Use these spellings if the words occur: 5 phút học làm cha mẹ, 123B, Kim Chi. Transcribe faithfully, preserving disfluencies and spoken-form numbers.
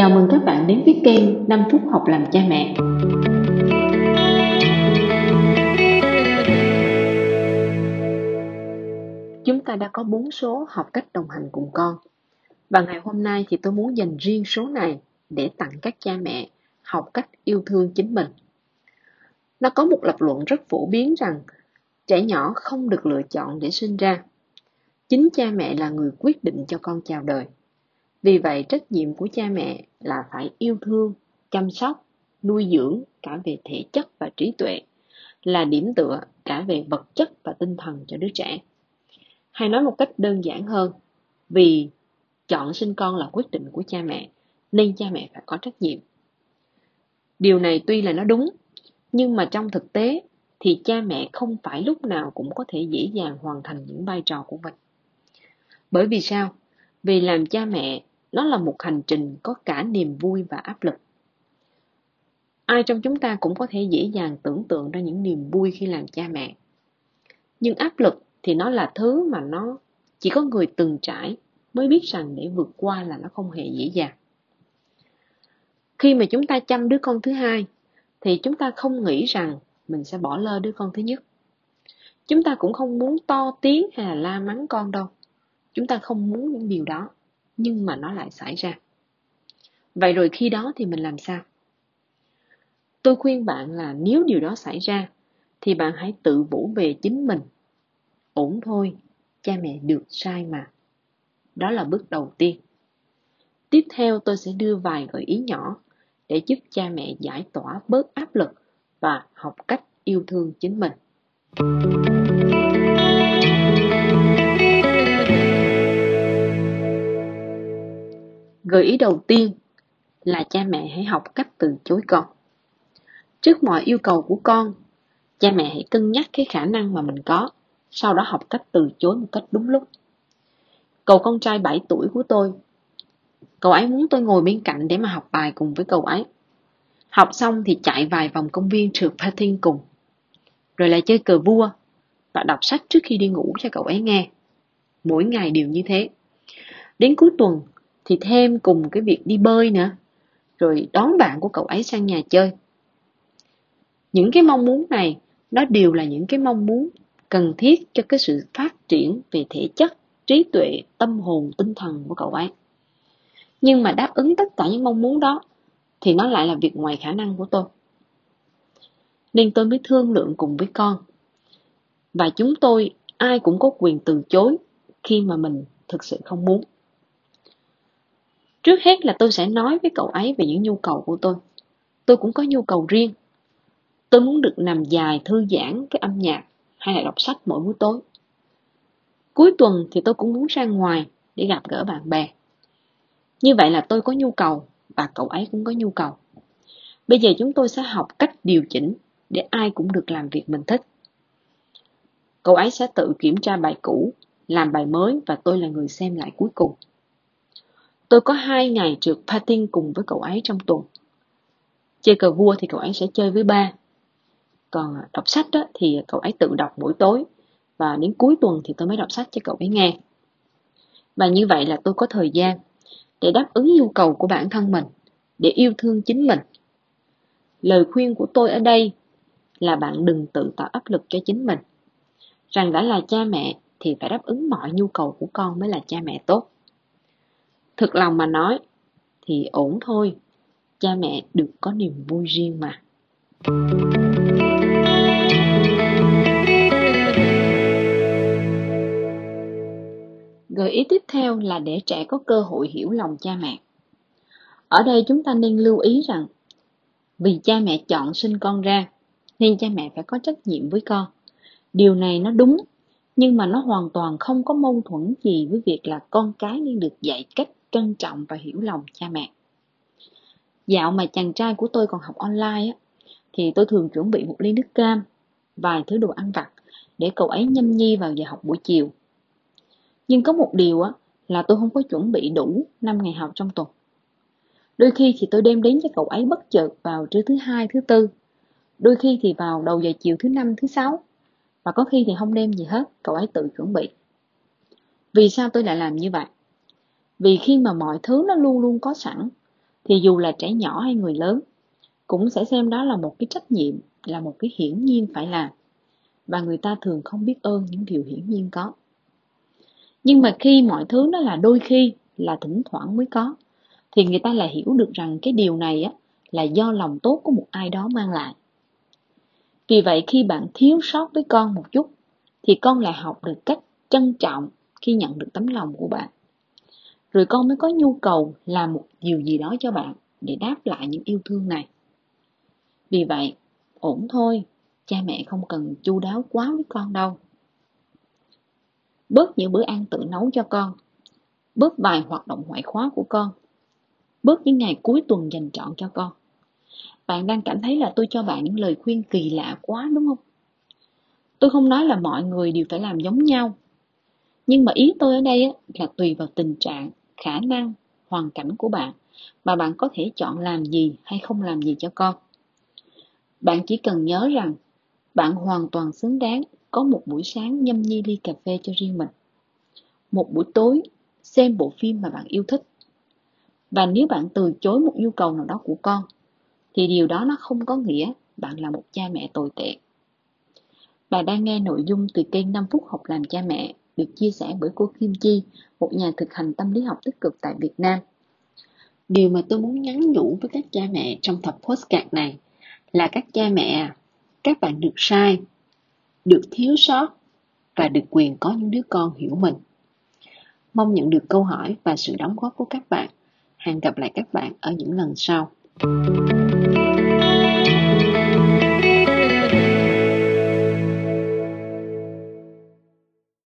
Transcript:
Chào mừng các bạn đến với kênh năm phút học làm cha mẹ. Chúng ta đã có bốn số học cách đồng hành cùng con. Và ngày hôm nay thì tôi muốn dành riêng số này để tặng các cha mẹ học cách yêu thương chính mình. Nó có một lập luận rất phổ biến rằng trẻ nhỏ không được lựa chọn để sinh ra. Chính cha mẹ là người quyết định cho con chào đời. Vì vậy, trách nhiệm của cha mẹ là phải yêu thương, chăm sóc, nuôi dưỡng cả về thể chất và trí tuệ, là điểm tựa cả về vật chất và tinh thần cho đứa trẻ. Hay nói một cách đơn giản hơn, vì chọn sinh con là quyết định của cha mẹ, nên cha mẹ phải có trách nhiệm. Điều này tuy là nó đúng, nhưng mà trong thực tế thì cha mẹ không phải lúc nào cũng có thể dễ dàng hoàn thành những vai trò của mình. Bởi vì sao? Vì làm cha mẹ, nó là một hành trình có cả niềm vui và áp lực. Ai trong chúng ta cũng có thể dễ dàng tưởng tượng ra những niềm vui khi làm cha mẹ. Nhưng áp lực thì nó là thứ mà nó chỉ có người từng trải mới biết rằng để vượt qua là nó không hề dễ dàng. Khi mà chúng ta chăm đứa con thứ hai, thì chúng ta không nghĩ rằng mình sẽ bỏ lơ đứa con thứ nhất. Chúng ta cũng không muốn to tiếng hay là la mắng con đâu. Chúng ta không muốn những điều đó, nhưng mà nó lại xảy ra. Vậy rồi khi đó thì mình làm sao? Tôi khuyên bạn là nếu điều đó xảy ra, thì bạn hãy tự vỗ về chính mình. Ổn thôi, cha mẹ được sai mà. Đó là bước đầu tiên. Tiếp theo tôi sẽ đưa vài gợi ý nhỏ để giúp cha mẹ giải tỏa bớt áp lực và học cách yêu thương chính mình. Gợi ý đầu tiên là cha mẹ hãy học cách từ chối con. Trước mọi yêu cầu của con, cha mẹ hãy cân nhắc cái khả năng mà mình có, sau đó học cách từ chối một cách đúng lúc. Cậu con trai bảy tuổi của tôi, cậu ấy muốn tôi ngồi bên cạnh để mà học bài cùng với cậu ấy. Học xong thì chạy vài vòng công viên trượt patin cùng, rồi lại chơi cờ vua và đọc sách trước khi đi ngủ cho cậu ấy nghe. Mỗi ngày đều như thế. Đến cuối tuần thì thêm cùng cái việc đi bơi nữa, rồi đón bạn của cậu ấy sang nhà chơi. Những cái mong muốn này, nó đều là những cái mong muốn cần thiết cho cái sự phát triển về thể chất, trí tuệ, tâm hồn, tinh thần của cậu ấy. Nhưng mà đáp ứng tất cả những mong muốn đó, thì nó lại là việc ngoài khả năng của tôi. Nên tôi mới thương lượng cùng với con. Và chúng tôi, ai cũng có quyền từ chối khi mà mình thực sự không muốn. Trước hết là tôi sẽ nói với cậu ấy về những nhu cầu của tôi. Tôi cũng có nhu cầu riêng. Tôi muốn được nằm dài thư giãn với âm nhạc hay là đọc sách mỗi buổi tối. Cuối tuần thì tôi cũng muốn ra ngoài để gặp gỡ bạn bè. Như vậy là tôi có nhu cầu và cậu ấy cũng có nhu cầu. Bây giờ chúng tôi sẽ học cách điều chỉnh để ai cũng được làm việc mình thích. Cậu ấy sẽ tự kiểm tra bài cũ, làm bài mới và tôi là người xem lại cuối cùng. Tôi có hai ngày trượt patin cùng với cậu ấy trong tuần. Chơi cờ vua thì cậu ấy sẽ chơi với ba. Còn đọc sách đó thì cậu ấy tự đọc mỗi tối. Và đến cuối tuần thì tôi mới đọc sách cho cậu ấy nghe. Và như vậy là tôi có thời gian để đáp ứng nhu cầu của bản thân mình, để yêu thương chính mình. Lời khuyên của tôi ở đây là bạn đừng tự tạo áp lực cho chính mình. Rằng đã là cha mẹ thì phải đáp ứng mọi nhu cầu của con mới là cha mẹ tốt. Thực lòng mà nói, thì ổn thôi, cha mẹ được có niềm vui riêng mà. Gợi ý tiếp theo là để trẻ có cơ hội hiểu lòng cha mẹ. Ở đây chúng ta nên lưu ý rằng, vì cha mẹ chọn sinh con ra, nên cha mẹ phải có trách nhiệm với con. Điều này nó đúng, nhưng mà nó hoàn toàn không có mâu thuẫn gì với việc là con cái nên được dạy cách trân trọng và hiểu lòng cha mẹ. Dạo mà chàng trai của tôi còn học online á, thì tôi thường chuẩn bị một ly nước cam, vài thứ đồ ăn vặt để cậu ấy nhâm nhi vào giờ học buổi chiều. Nhưng có một điều á, là tôi không có chuẩn bị đủ năm ngày học trong tuần. Đôi khi thì tôi đem đến cho cậu ấy bất chợt vào trưa thứ hai, thứ tư. Đôi khi thì vào đầu giờ chiều thứ năm, thứ sáu. Và có khi thì không đem gì hết, cậu ấy tự chuẩn bị. Vì sao tôi lại làm như vậy? Vì khi mà mọi thứ nó luôn luôn có sẵn, thì dù là trẻ nhỏ hay người lớn cũng sẽ xem đó là một cái trách nhiệm, là một cái hiển nhiên phải làm. Và người ta thường không biết ơn những điều hiển nhiên có. Nhưng mà khi mọi thứ nó là đôi khi, là thỉnh thoảng mới có, thì người ta lại hiểu được rằng cái điều này á, là do lòng tốt của một ai đó mang lại. Vì vậy khi bạn thiếu sót với con một chút, thì con lại học được cách trân trọng khi nhận được tấm lòng của bạn. Rồi con mới có nhu cầu làm một điều gì đó cho bạn để đáp lại những yêu thương này. Vì vậy, ổn thôi, cha mẹ không cần chu đáo quá với con đâu. Bớt những bữa ăn tự nấu cho con, bớt vài hoạt động ngoại khóa của con, bớt những ngày cuối tuần dành trọn cho con. Bạn đang cảm thấy là tôi cho bạn những lời khuyên kỳ lạ quá đúng không? Tôi không nói là mọi người đều phải làm giống nhau. Nhưng mà ý tôi ở đây là tùy vào tình trạng, khả năng, hoàn cảnh của bạn mà bạn có thể chọn làm gì hay không làm gì cho con. Bạn chỉ cần nhớ rằng bạn hoàn toàn xứng đáng có một buổi sáng nhâm nhi ly cà phê cho riêng mình, một buổi tối xem bộ phim mà bạn yêu thích. Và nếu bạn từ chối một nhu cầu nào đó của con, thì điều đó nó không có nghĩa bạn là một cha mẹ tồi tệ. Bạn đang nghe nội dung từ kênh năm phút học làm cha mẹ được chia sẻ bởi cô Kim Chi, một nhà thực hành tâm lý học tích cực tại Việt Nam. Điều mà tôi muốn nhắn nhủ với các cha mẹ trong tập podcast này là các cha mẹ, các bạn được sai, được thiếu sót và được quyền có những đứa con hiểu mình. Mong nhận được câu hỏi và sự đóng góp của các bạn. Hẹn gặp lại các bạn ở những lần sau.